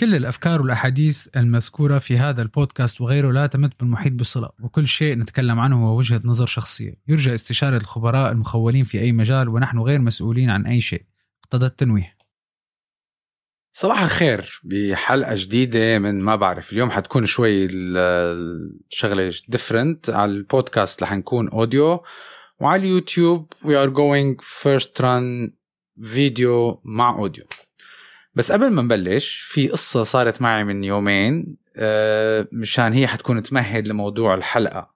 كل الأفكار والأحاديث المذكورة في هذا البودكاست وغيره لا تمت بالمحيط بصلة، وكل شيء نتكلم عنه هو وجهة نظر شخصية يرجى استشارة الخبراء المخولين في أي مجال، ونحن غير مسؤولين عن أي شيء. اقتضى التنويه. صباح الخير بحلقة جديدة من ما بعرف. اليوم حتكون شوي الشغلة different. على البودكاست رح نكون أوديو، وعلى اليوتيوب we are going first run فيديو مع أوديو. بس قبل ما نبلش، في قصة صارت معي من يومين، مشان هي حتكون تمهد لموضوع الحلقة.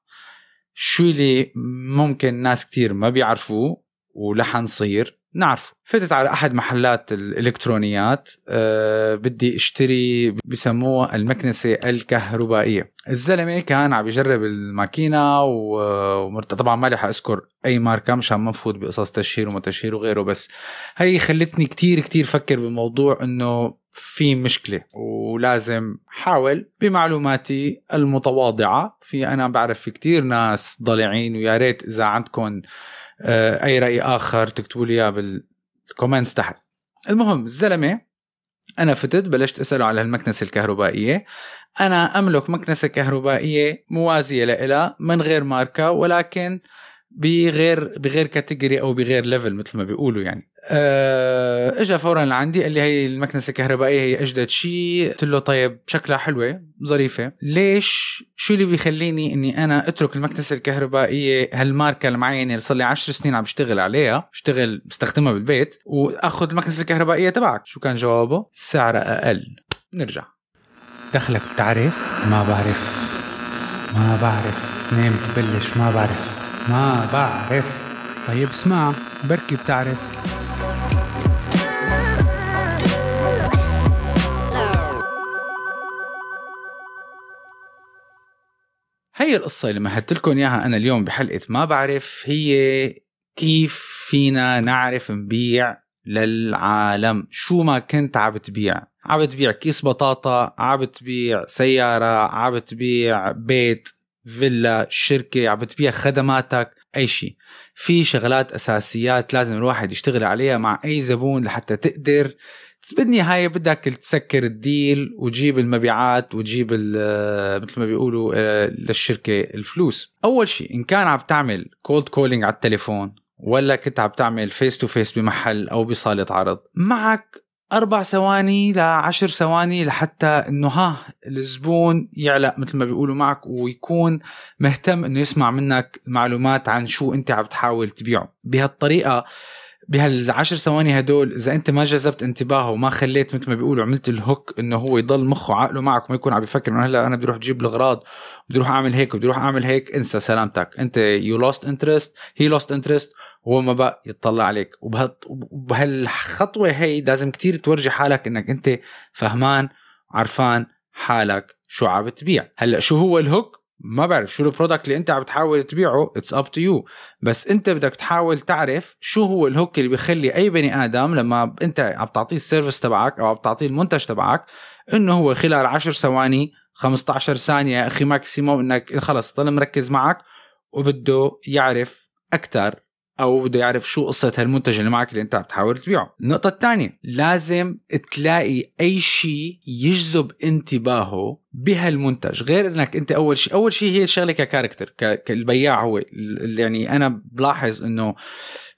شو اللي ممكن ناس كتير ما بيعرفوه ولحن صير نعرفه. فتت على أحد محلات الإلكترونيات، بدي اشتري بسموها المكنسة الكهربائية. الزلمة كان عم يجرب الماكينة طبعا ما لي حأذكر أي ماركة مشان ما نفوت بقصص تشهير وما تشهير وغيره، بس هي خلتني كتير كتير فكر بالموضوع إنه في مشكلة ولازم حاول بمعلوماتي المتواضعة. في أنا بعرف في كتير ناس ضلعين، ويا ريت إذا عندكم أي رأي آخر تكتبوا لي إياه بالكومنتس تحت. المهم الزلمة أنا فتت بلشت أسأله على المكنسة الكهربائية. أنا أملك مكنسة كهربائية موازية لإلها من غير ماركة، ولكن بغير كاتيجوري أو بغير ليفل مثل ما بيقولوا يعني. إجا فورا لعندي قال لي هي المكنسة الكهربائية هي أجدد شيء. قلت له طيب شكلها حلوة ظريفة، ليش شو اللي بيخليني إني أنا أترك المكنسة الكهربائية هالماركة المعينة اللي صار لي 10 سنين عم بشتغل عليها، بستخدمها بالبيت، وأخذ المكنسة الكهربائية تبعك؟ شو كان جوابه؟ سعر أقل. نرجع دخلك بتعرف ما بعرف نمت بلش ما بعرف. طيب اسمع بركي بتعرف. هي القصة اللي مهدت لكم إياها أنا اليوم بحلقة ما بعرف، هي كيف فينا نعرف نبيع للعالم. شو ما كنت عم بتبيع كيس بطاطا، عم بتبيع سيارة، عم بتبيع بيت، فيلا، شركة، عم بتبيع خدماتك، أي شيء. في شغلات أساسيات لازم الواحد يشتغل عليها مع أي زبون لحتى تقدر بالنهاية بدك تسكر الديل وتجيب المبيعات وتجيب مثل ما بيقولوا للشركة الفلوس. أول شيء إن كان عم تعمل كولد كولينج على التليفون، ولا كنت عم تعمل فيس تو فيس بمحل أو بصالة عرض، معك 4 ثواني ل10 ثواني لحتى انه الزبون يعلق مثل ما بيقولوا معك، ويكون مهتم انه يسمع منك معلومات عن شو انت عم تحاول تبيعه. بهالطريقة بهال10 ثواني هدول إذا أنت ما جذبت انتباهه وما خليت مثل ما بيقولوا عملت الهوك إنه هو يضل مخه عقله معك وما يكون عم يفكر إنه هلا أنا بدي أروح أجيب الأغراض، بدي أروح أعمل هيك، بدي أروح أعمل هيك، انسى سلامتك. أنت you lost interest he lost interest، هو ما بقى يتطلع عليك. وبهالخطوة هي لازم كتير تورجي حالك إنك أنت فهمان عرفان حالك شو عم تبيع. هلا شو هو الهوك؟ ما بعرف. شو البرودكت اللي انت عم تحاول تبيعه؟ It's up to you. بس انت بدك تحاول تعرف شو هو الهوك اللي بيخلي اي بني ادم لما انت عم تعطيه السيرفيس تبعك او عم تعطيه المنتج تبعك انه هو خلال 10 ثواني 15 ثانية اخي ماكسيموم انك خلص ضل مركز معك، وبده يعرف اكتر او بده يعرف شو قصة هالمنتج اللي معك اللي انت عم تحاول تبيعه. النقطة الثانية، لازم تلاقي اي شيء يجذب انتباهه بهالمنتج غير انك انت اول شيء هي الشغلة ككاركتر كالبياع. هو يعني انا بلاحظ انه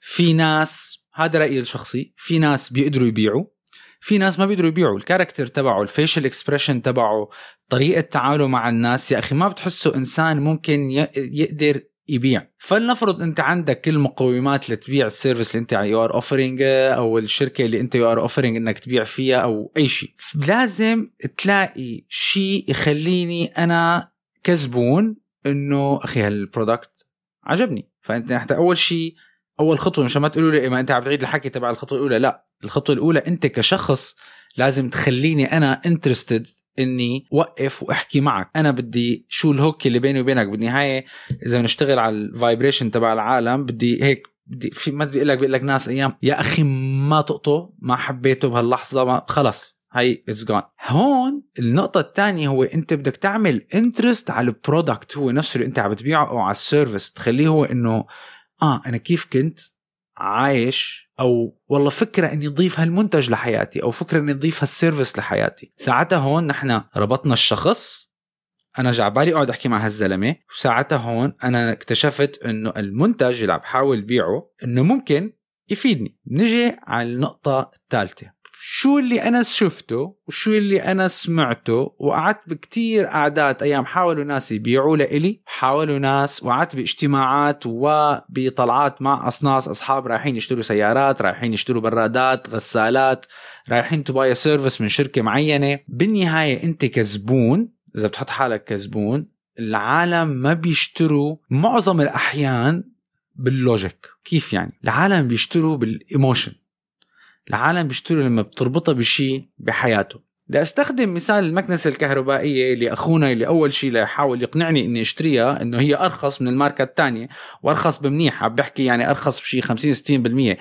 في ناس، هذا رأيي الشخصي، في ناس بيقدروا يبيعوا، في ناس ما بيقدروا يبيعوا. الكاركتر تبعه، الفيشل اكسبريشن تبعه، طريقة تعامله مع الناس، يا اخي ما بتحسه انسان ممكن يقدر يبيع. فلنفرض انت عندك كل مقومات لتبيع السيرفيس اللي انت يو ار اوفرينج او الشركه اللي انت يو ار اوفرينج انك تبيع فيها او اي شيء. لازم تلاقي شيء يخليني انا كزبون انه اخي هالبرودكت عجبني. فانت حتى اول شيء، اول خطوه، مش ما تقولوا لي ما انت عم تعيد الحكي تبع الخطوه الاولى، لا، الخطوه الاولى انت كشخص لازم تخليني انا انترستد اني وقف واحكي معك. انا بدي شو الهوك اللي بيني وبينك. بالنهايه اذا بنشتغل على الفايبريشن تبع العالم، بدي هيك، بدي في ما بيقول لك ناس ايام يا اخي ما تقطه، ما حبيته بهاللحظه، ما خلص هاي اتس جون. هون النقطه الثانيه هو انت بدك تعمل انترست على البرودكت هو نفسه اللي انت عم تبيعه او على السيرفيس، تخليه هو انه انا كيف كنت عايش، أو والله فكرة أني أضيف هالمنتج لحياتي، أو فكرة أني أضيف هالسيرفيس لحياتي. ساعتها هون نحن ربطنا الشخص، أنا جعبالي أقعد أحكي مع هالزلمة، وساعتها هون أنا اكتشفت أنه المنتج اللي بحاول بيعه أنه ممكن يفيدني. نجي على النقطة الثالثة، شو اللي أنا شفته وشو اللي أنا سمعته، وقعدت بكتير قعدات أيام حاولوا ناس يبيعوا لإلي، حاولوا ناس، وقعدت باجتماعات وبطلعات مع أصناس أصحاب رايحين يشتروا سيارات، رايحين يشتروا برادات، غسالات، رايحين تبايع سيرفيس من شركة معينة. بالنهاية أنت كزبون، إذا بتحط حالك كزبون، العالم ما بيشتروا معظم الأحيان باللوجيك. كيف يعني؟ العالم بيشتروا بالإيموشن، العالم بيشتروا لما بتربطه بشيء بحياته. لأستخدم مثال المكنسة الكهربائية اللي أخونا اللي أول شيء ليحاول يقنعني إني أشتريها إنه هي أرخص من الماركة الثانية وأرخص بمنيح، عم بحكي يعني أرخص بشيء 50-60%.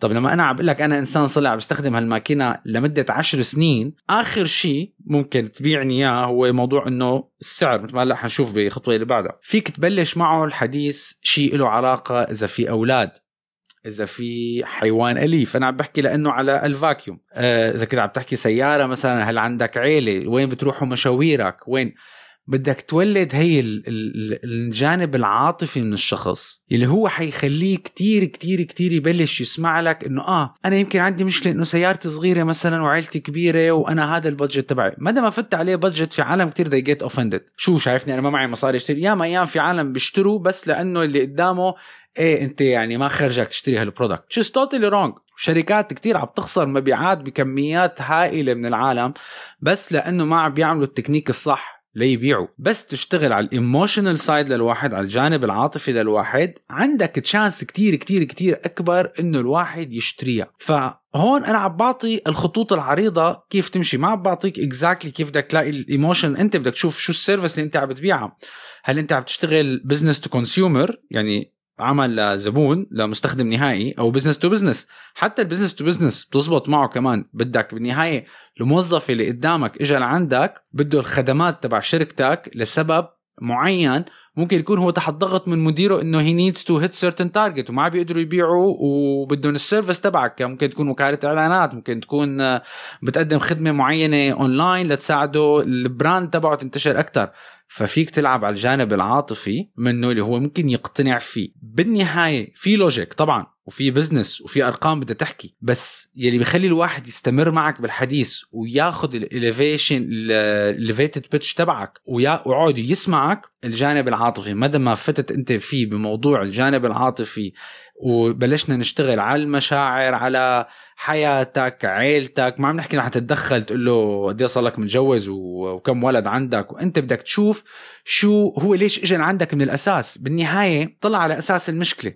طب لما أنا عم بقول لك أنا إنسان صلع بستخدم هالماكينة لمدة 10 سنين، آخر شيء ممكن تبيعني إياه هو موضوع إنه السعر، مثل ما هلا حنشوف بخطوة اللي بعدها. فيك تبلش معه الحديث شيء له علاقة إذا في أولاد، إذا في حيوان أليف، أنا عم بحكي لأنه على الفاكيوم، إذا كنت عم تحكي سيارة مثلا، هل عندك عيلة، وين بتروحوا مشاويرك، وين بدك تولد هي الجانب العاطفي من الشخص اللي هو حيخليه كتير كتير كتير يبلش يسمع لك إنه أنا يمكن عندي مشكلة إنه سيارتي صغيرة مثلا وعائلتي كبيرة وأنا هذا البادجت تبعي. مدى ما فت عليه بادجت، في عالم كتير they get offended، شو شايفني أنا ما معي مصاري اشتري؟ ياما في عالم بيشتروا بس لأنه اللي قدامه إيه أنت يعني ما خرجك تشتري هالبرودكت. شو totally wrong. شركات كتير عم تخسر مبيعات بكميات هائلة من العالم بس لأنه ما عم بيعملوا التكنيك الصح ليبيعوا. بس تشتغل على الايموشنال سايد للواحد، على الجانب العاطفي للواحد، عندك تشانس كتير كتير كتير أكبر إنه الواحد يشتريها. فهون أنا عم بعطي الخطوط العريضة كيف تمشي، ما عم بعطيك exactly كيف بدك تلاقي الايموشن. أنت بدك تشوف شو السيرفيس اللي أنت عم تبيعها، هل أنت عم تشتغل بزنس تو كونسيومر يعني عمل لزبون لمستخدم نهائي، أو بزنس تو بزنس. حتى البزنس تو بزنس بتزبط معه كمان، بدك بالنهاية الموظف اللي قدامك إجا لعندك بده الخدمات تبع شركتك لسبب معين، ممكن يكون هو تحت ضغط من مديره إنه he needs to hit certain target وما بيقدروا يبيعوا وبدون السيرفيس تبعك. ممكن تكون وكالة إعلانات، ممكن تكون بتقدم خدمة معينة أونلاين لتساعده البراند تبعه تنتشر أكتر. ففيك تلعب على الجانب العاطفي منه اللي هو ممكن يقتنع فيه. بالنهاية في لوجيك طبعا، وفي بزنس، وفي أرقام بدها تحكي، بس يلي بيخلي الواحد يستمر معك بالحديث وياخد الإليفيتد بيتش تبعك ويقعد يسمعك الجانب العاطفي. مدى ما فتت أنت فيه بموضوع الجانب العاطفي وبلشنا نشتغل على المشاعر، على حياتك، عائلتك، ما عم نحكي رح تتدخل تقول له قد ايه صار لك متجوز وكم ولد عندك، وانت بدك تشوف شو هو ليش اجى عندك من الاساس. بالنهايه طلع على اساس المشكله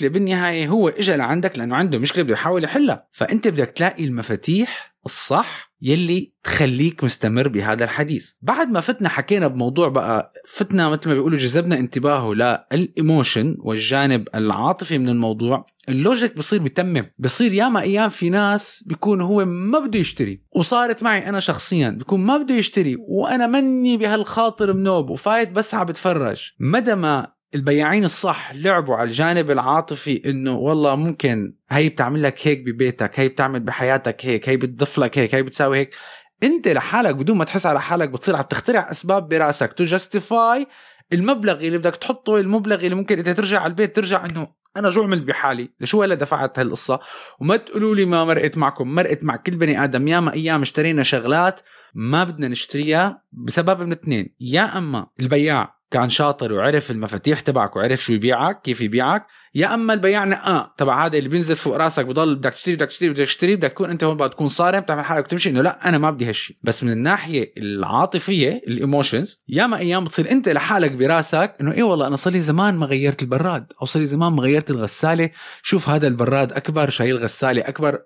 بالنهايه هو اجى عندك لانه عنده مشكله بده يحاول يحلها. فانت بدك تلاقي المفاتيح الصح يلي تخليك مستمر بهذا الحديث. بعد ما فتنا حكينا بموضوع بقى، فتنا مثل ما بيقولوا جذبنا انتباهه للإيموشن والجانب العاطفي من الموضوع. اللوجيك بصير بتمم، بصير ياما أيام في ناس بيكون هو ما بده يشتري، وصارت معي أنا شخصيا بيكون ما بده يشتري وأنا مني بهالخاطر منوب وفايت بس عم بتفرج. مدى ما البياعين الصح لعبوا على الجانب العاطفي إنه والله ممكن هي بتعمل لك هيك ببيتك، هي بتعمل بحياتك هيك، هي بتضيف لك هيك، هي بتساوي هيك، أنت لحالك بدون ما تحس على حالك بتصير عم تخترع أسباب برأسك تو justify المبلغ اللي بدك تحطه، المبلغ اللي ممكن أنت ترجع على البيت ترجع إنه أنا شو عملت بحالي، لشو هلا دفعت هالقصة. وما تقولوا لي ما مرقت معكم، مرقت مع كل بني آدم. ياما أيام اشترينا شغلات ما بدنا نشتريها بسبب من اثنين، يا أما البياع كان شاطر وعرف المفاتيح تبعك وعرف شو يبيعك كيف يبيعك، يا اما البياع نقاه تبع هذا اللي بينزل فوق راسك بضل بدك تشتري بدك تشتري بدك تشتري، بدك تكون انت هون بقى تكون صارم، بتعمل حالك تمشي انه لا انا ما بدي هالشيء. بس من الناحيه العاطفيه الايموشنز، يا ما ايام بتصير انت لحالك براسك انه ايه والله انا صار لي زمان ما غيرت البراد، او صار لي زمان ما غيرت الغساله، شوف هذا البراد اكبر، شايل الغساله اكبر،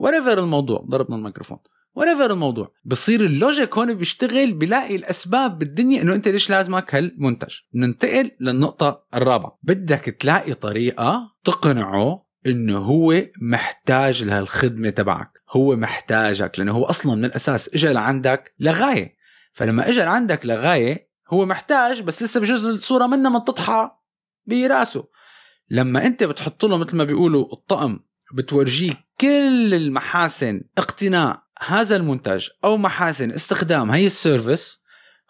whatever الموضوع. ضربنا الميكروفون. ونفر الموضوع بصير اللوجيك هون بيشتغل، بلاقي الأسباب بالدنيا إنه أنت ليش لازمك هالمنتج. ننتقل للنقطة الرابعة، بدك تلاقي طريقة تقنعه إنه هو محتاج لهالخدمة تبعك، هو محتاجك لأنه هو أصلا من الأساس إجا لعندك لغاية. فلما إجا لعندك لغاية هو محتاج، بس لسه بجزء الصورة منه ما تطحى براسه. لما انت بتحط له مثل ما بيقولوا الطقم، بتورجيه كل المحاسن اقتناء هذا المنتج او محاسن استخدام هي السيرفيس،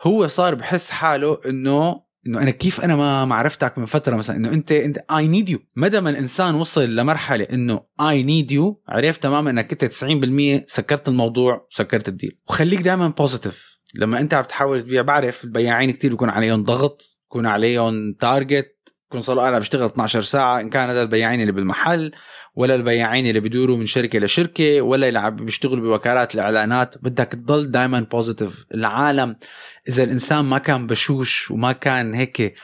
هو صار بحس حاله انه انا كيف انا ما عرفتك من فتره مثلا، انه انت اي نيد يو. مدى ما الانسان وصل لمرحله انه اي نيد يو، عرف تماما انك انت 90% سكرت الموضوع، سكرت الديل. وخليك دائما بوزيتيف لما انت عم تحاول تبيع. بعرف البياعين كتير بيكون عليهم ضغط، بيكون عليهم تارجت، بيكون صار انا بشتغل 12 ساعه، ان كان هذا البياعين اللي بالمحل ولا البياعين اللي بيدوروا من شركه لشركه ولا اللي بيشتغلوا بوكالات الاعلانات. بدك تضل دائما بوزيتيف. العالم اذا الانسان ما كان بشوش وما كان هيك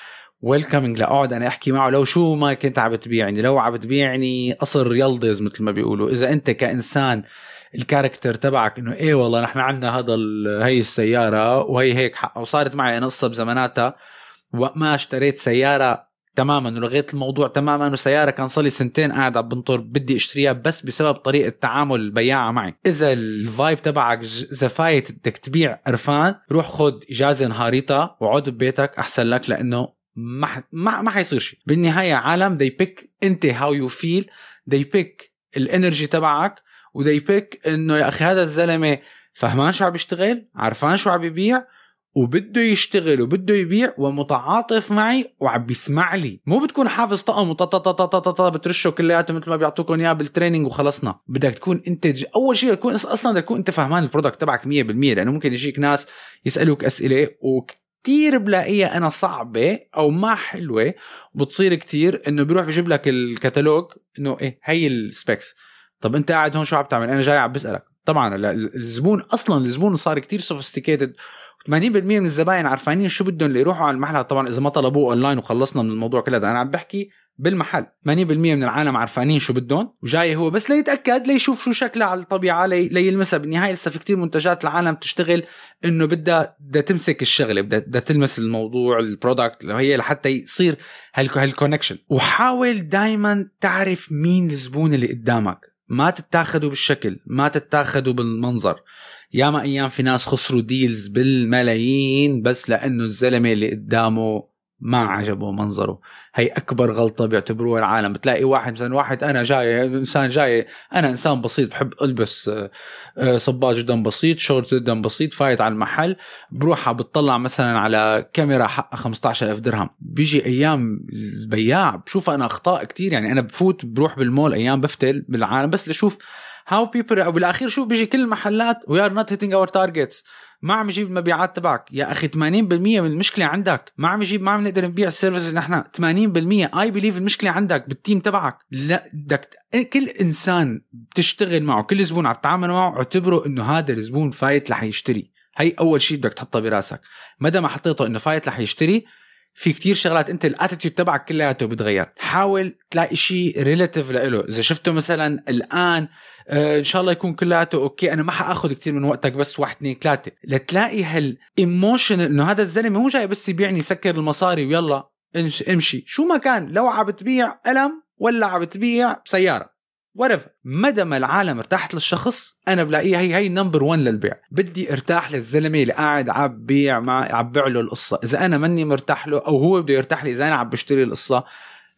ويلكمينج لاقعد انا احكي معه، لو شو ما كنت عم تبيعني، لو عم تبيعني قصر يلدز مثل ما بيقولوا. اذا انت كانسان الكاركتر تبعك انه ايه والله نحن عندنا هذا هي السياره وهي هيك حق، وصارت معي قصه بزماناتها وما اشتريت سياره تماما ولغيت الموضوع تماما، وسياره كان صار لي سنتين قاعد عم بنطر بدي اشتريها بس بسبب طريقه تعامل البياعه معي. اذا الفايب تبعك زفايت بدك تبيع قرفان، روح خد اجازه نهاريتها وعود ببيتك احسن لك، لانه ما حيصير شيء بالنهايه. عالم they pick انت how you feel، they pick الانرجي تبعك، وthey pick انه يا اخي هذا الزلمه فهمان شو عم يشتغل، عارفان شو عم يبيع، وبده يشتغل وبده يبيع ومتعاطف معي وعم بيسمع لي. مو بتكون حافظ طقم وططططططططط بترشه كلياته مثل ما بيعطوكم اياه بالتريننج وخلصنا. بدك تكون انت اول شيء تكون اصلا بدك تكون انت فهمان البرودكت تبعك 100%، لانه ممكن يجيك ناس يسالوك اسئله وكتير بلاقيها انا صعبه او ما حلوه، وبتصير كتير انه بيروح بيجيب لك الكتالوج انه ايه هي السبيكس، طب انت قاعد هون شو عم تعمل، انا جاي عم بسالك. طبعا الزبون صار كتير سوفيستيكيتد، 80% من الزبائن عارفين شو بدهم اللي يروحوا على المحل. طبعا اذا ما طلبوه اونلاين وخلصنا من الموضوع كله، انا عم بحكي بالمحل 80% من العالم عارفين شو بدهم، وجاي هو بس ليتاكد، ليشوف شو شكلها على الطبيعه، ليلمسها. بالنهايه لسه في كتير منتجات العالم تشتغل انه بدها تمسك الشغله، بدها تلمس الموضوع البرودكت لو هي، لحتى يصير هالكونكشن. وحاول دائما تعرف مين الزبون اللي قدامك، ما تتاخدوا بالشكل، ما تتاخدوا بالمنظر. يا ما أيام في ناس خسروا ديلز بالملايين بس لأنه الزلمة اللي قدامه ما عجبه منظره. هي أكبر غلطة بيعتبروها العالم. بتلاقي واحد أنا إنسان جاي أنا إنسان بسيط، بحب ألبس صباط جدا بسيط، شورت جدا بسيط، فايت على المحل، بروحها بتطلع مثلا على كاميرا حقها 15,000 درهم. بيجي أيام البياع بشوف أنا أخطاء كتير، يعني أنا بفوت بروح بالمول أيام بفتل بالعالم بس لشوف هاو بيبل، او بالاخير شو بيجي كل المحلات وي ار نوت هيتنج اور تارجتس، ما عم يجيب المبيعات تبعك. يا اخي 80% من المشكله عندك، ما عم نقدر نبيع السيرفيس اللي نحن 80%. اي بليف المشكله عندك بالتيم تبعك. لا بدك كل انسان بتشتغل معه، كل زبون عم تتعامل معه، اعتبره انه هذا الزبون فايت رح يشتري. هي اول شيء بدك تحطه براسك. مدى ما حطيته انه فايت رح يشتري، في كتير شغلات انت الاتيتيود تبعك كلياته بتغير. حاول تلاقي شيء ريلاتيف له. اذا شفته مثلا الان ان شاء الله يكون كلياته اوكي، انا ما حاخذ كتير من وقتك، بس 1 2 3 لتلاقي هالايموشن انه هذا الزلمه مو جاي بس يبيعني سكر المصاري ويلا امشي. شو ما كان، لو عم بتبيع قلم ولا عم بتبيع سياره ورف، مدام العالم ارتاحت للشخص انا بلاقيها هي نمبر 1 للبيع. بدي ارتاح للزلمه اللي قاعد عم بيع مع عم بيع له القصه. اذا انا ماني مرتاح له او هو بده يرتاح لي اذا انا عم بشتري القصه،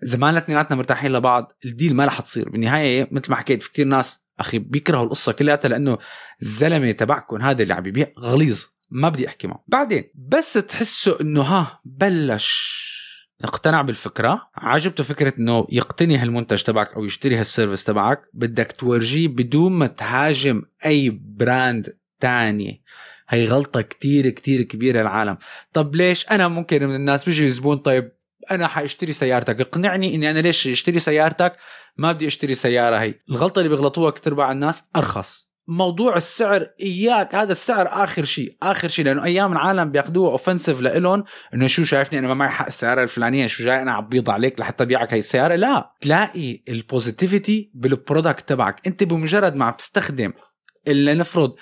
اذا ما الاثنيناتنا مرتاحين لبعض، الديل ما رح تصير بالنهايه. مثل ما حكيت، في كتير ناس اخي بيكرهوا القصه كلها لانه الزلمه تبعكم هذا اللي عم بيبيع غليظ، ما بدي احكي معه. بعدين بس تحسوا انه بلش اقتنع بالفكرة، عجبته فكرة انه يقتني هالمنتج تبعك او يشتري هالسيرفيس تبعك، بدك تورجيه بدون ما تهاجم اي براند تاني. هي غلطة كتير كتير كبيرة العالم. طب ليش انا ممكن من الناس بيجي زبون، طيب انا حاشتري سيارتك، اقنعني اني انا ليش اشتري سيارتك، ما بدي اشتري سيارة. هي الغلطة اللي بيغلطوها كتير بعض الناس، ارخص. موضوع السعر اياك، هذا السعر اخر شيء لانه ايام العالم بياخذوه اوفنسيف لهم، انه شو شايفني انا ما معي حق السياره الفلانيه، شو جاي انا عبيض عليك لحتى بيعك هاي السياره. لا، تلاقي البوزيتيفيتي بالبرودكت تبعك. انت بمجرد ما بتستخدم اللي نفرض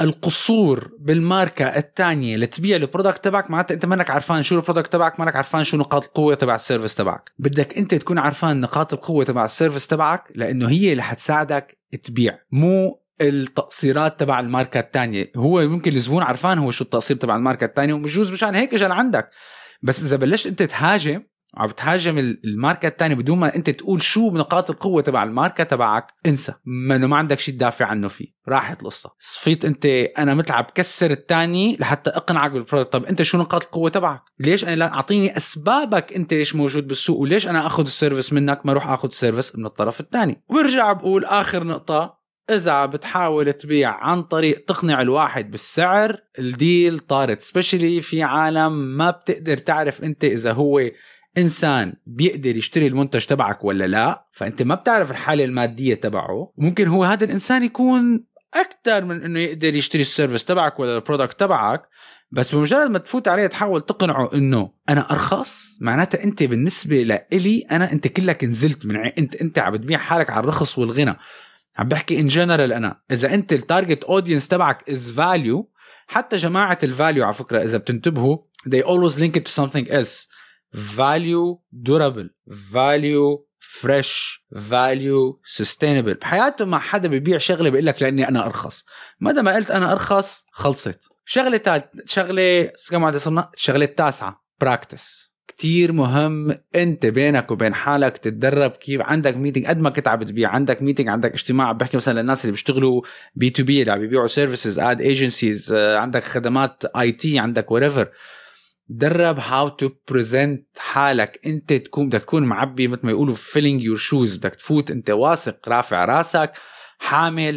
القصور بالماركه الثانيه لتبيع البرودكت تبعك، معناته انت مانك عارفان شو البرودكت تبعك، مانك عارفان شو نقاط القوه تبع السيرفيس تبعك. بدك انت تكون عارفان نقاط القوه تبع السيرفيس تبعك، لانه هي اللي حتساعدك تبيع، مو التقصيرات تبع الماركة الثانية. هو ممكن الزبون عرفان هو شو التقصير تبع الماركة الثانية ومجوز مشان هيك اجى عندك، بس اذا بلشت انت تهاجم عم بتهاجم الماركة الثانية بدون ما انت تقول شو نقاط القوة تبع الماركة تبعك. انسى، منه ما عندك شيء تدافع عنه فيه، راحت القصة. صفيت انت انا متلعب كسر الثاني لحتى اقنعك بالبرودكت. طب انت شو نقاط القوة تبعك؟ ليش انا لا اعطيني اسبابك انت ليش موجود بالسوق، وليش انا اخذ السيرفيس منك ما اروح اخذ سيرفيس من الطرف الثاني. وبرجع بقول اخر نقطة، إذا بتحاول تبيع عن طريق تقنع الواحد بالسعر، الديل طارت. سبيشلي في عالم ما بتقدر تعرف أنت إذا هو إنسان بيقدر يشتري المنتج تبعك ولا لا، فأنت ما بتعرف الحالة المادية تبعه. ممكن هو هذا الإنسان يكون أكتر من أنه يقدر يشتري السيرفيس تبعك ولا البرودكت تبعك، بس بمجرد ما تفوت عليه تحاول تقنعه أنه أنا أرخص، معناتها أنت بالنسبة لإلي أنا أنت كلك نزلت من أنت عم تبيع حالك على الرخص والغنى. عم بحكي ان جنرال انا، اذا انت التارجت اودينس تبعك از فاليو، حتى جماعه الفاليو على فكره اذا بتنتبهوا they always link it to something else. value durable, value fresh, value sustainable. بحياته ما حدا ببيع شغله بيقول لك لاني انا ارخص. مدى ما قلت انا ارخص خلصت. شغله ثالث، شغله كم عدد صرنا؟ الشغله التاسعه براكتس. كتير مهم انت بينك وبين حالك تتدرب كيف. عندك ميتنج، قد ما كنت عم بتبيع عندك ميتنج، عندك اجتماع، بحكي مثلا للناس اللي بيشتغلوا بي تو بي، اللي عم بيبيعوا سيرفيسز، اد ايجنسيز، عندك خدمات اي تي، عندك وريفر، درب هاو تو بريزنت حالك. انت تكون بدك تكون معبي مثل ما يقولوا فيلينج يور شوز، بدك تفوت انت واثق، رافع راسك، حامل.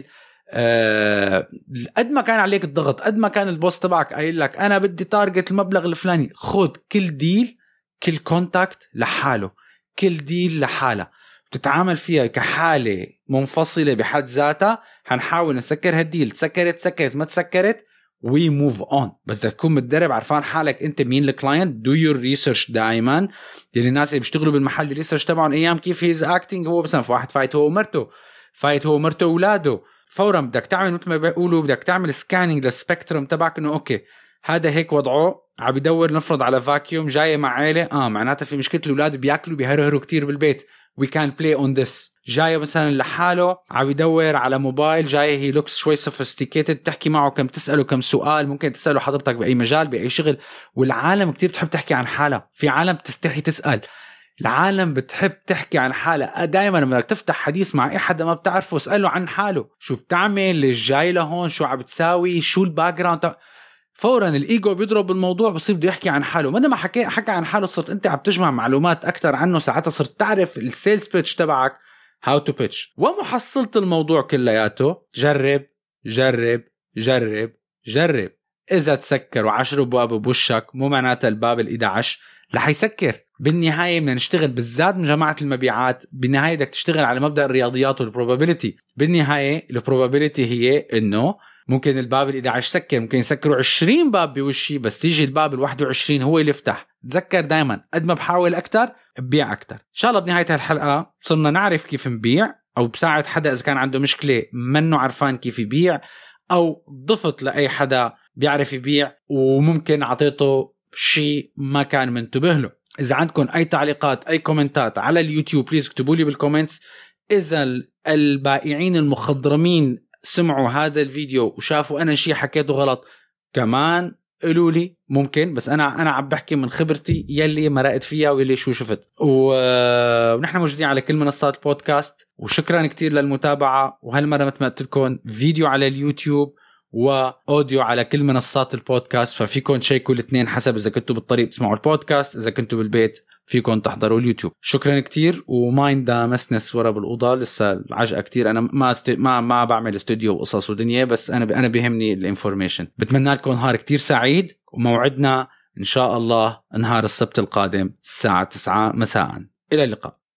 قد ما كان عليك الضغط، قد ما كان البوس تبعك قايل لك انا بدي تارجت المبلغ الفلاني، خد كل ديل كل كونتاكت لحاله، كل ديل لحاله، بتتعامل فيها كحالة منفصلة بحد ذاتها. هنحاول نسكر هالديل، تسكرت ما تسكرت we move on. بس بدك تكون متدرب، عارفان حالك انت مين الكلاينت. do your research دائما. يعني الناس اللي بيشتغلوا بالمحل الريسيرش تبعهم ايام كيف he's acting، هو مثلا في واحد فايت هو ومرته، ولاده، فورا بدك تعمل مثل ما بيقولوا، بدك تعمل سكانينج للسبكترم تبعك، انه اوكي هذا هيك وضعه، عم بدور نفرض على فاكيوم، جايه مع عيله، معناتها في مشكله الاولاد بياكلوا بيهرهروا كتير بالبيت، we can play on this. جايه مثلا لحاله عم بدور على موبايل، جايه هي لوكس شوي sophisticated، تحكي معه كم، تساله كم سؤال ممكن تساله حضرتك باي مجال باي شغل. والعالم كتير بتحب تحكي عن حالها، في عالم بتستحي تسال، العالم بتحب تحكي عن حالها. دائما لما تفتح حديث مع اي حدا ما بتعرفه اساله عن حاله، شو بتعمل، ليش جاي لهون، شو عم بتساوي، شو الباك جراوند. فورا الايجو بيضرب الموضوع، بصير بده يحكي عن حاله. مدى ما حكى عن حاله صرت انت عم تجمع معلومات اكثر عنه، ساعتها صرت تعرف السيلز بيتش تبعك هاو تو بيتش. ومحصلت الموضوع كلياته جرب جرب جرب جرب. اذا تسكروا 10 ابواب بوشك، مو معناتها الباب ال11 رح يسكر. بالنهايه بدنا نشتغل بالذات من جماعه المبيعات، بالنهايه بدك تشتغل على مبدا الرياضيات والبروبابيليتي. بالنهايه البروبابيليتي هي انه ممكن الباب ال11 سكر، ممكن يسكروا 20 باب بوشي، بس تيجي الباب ال21 هو اللي يفتح. تذكر دائما قد ما بحاول اكثر ببيع اكثر. ان شاء الله بنهايه هالحلقه صرنا نعرف كيف نبيع، او بساعد حدا اذا كان عنده مشكله منه عرفان كيف يبيع، او ضفت لاي حدا بيعرف يبيع وممكن عطيته شيء ما كان منتبه له. اذا عندكم اي تعليقات، اي كومنتات على اليوتيوب، بليز اكتبوا لي بالكومنتس. اذا البائعين المخضرمين سمعوا هذا الفيديو وشافوا أنا شيء حكيته غلط كمان قالوا لي، ممكن، بس أنا عم بحكي من خبرتي يلي مرقت فيها ويلي شو شفت. ونحن موجودين على كل منصات البودكاست، وشكرا كتير للمتابعة. وهالمرة مثل ما قلت لكم فيديو على اليوتيوب وأوديو على كل منصات البودكاست، ففيكم تشيكوا الاثنين حسب إذا كنتوا بالطريق تسمعوا البودكاست، إذا كنتوا بالبيت فيكم تحضروا اليوتيوب. شكرا كتير. وماين دا مسنس ورا بالأوضة لسه العجقة كتير، أنا ما بعمل استوديو وقصص ودنيا، بس أنا بيهمني الانفورميشن. بتمنى لكم نهار كتير سعيد، وموعدنا إن شاء الله نهار السبت القادم الساعة 9 مساء. إلى اللقاء.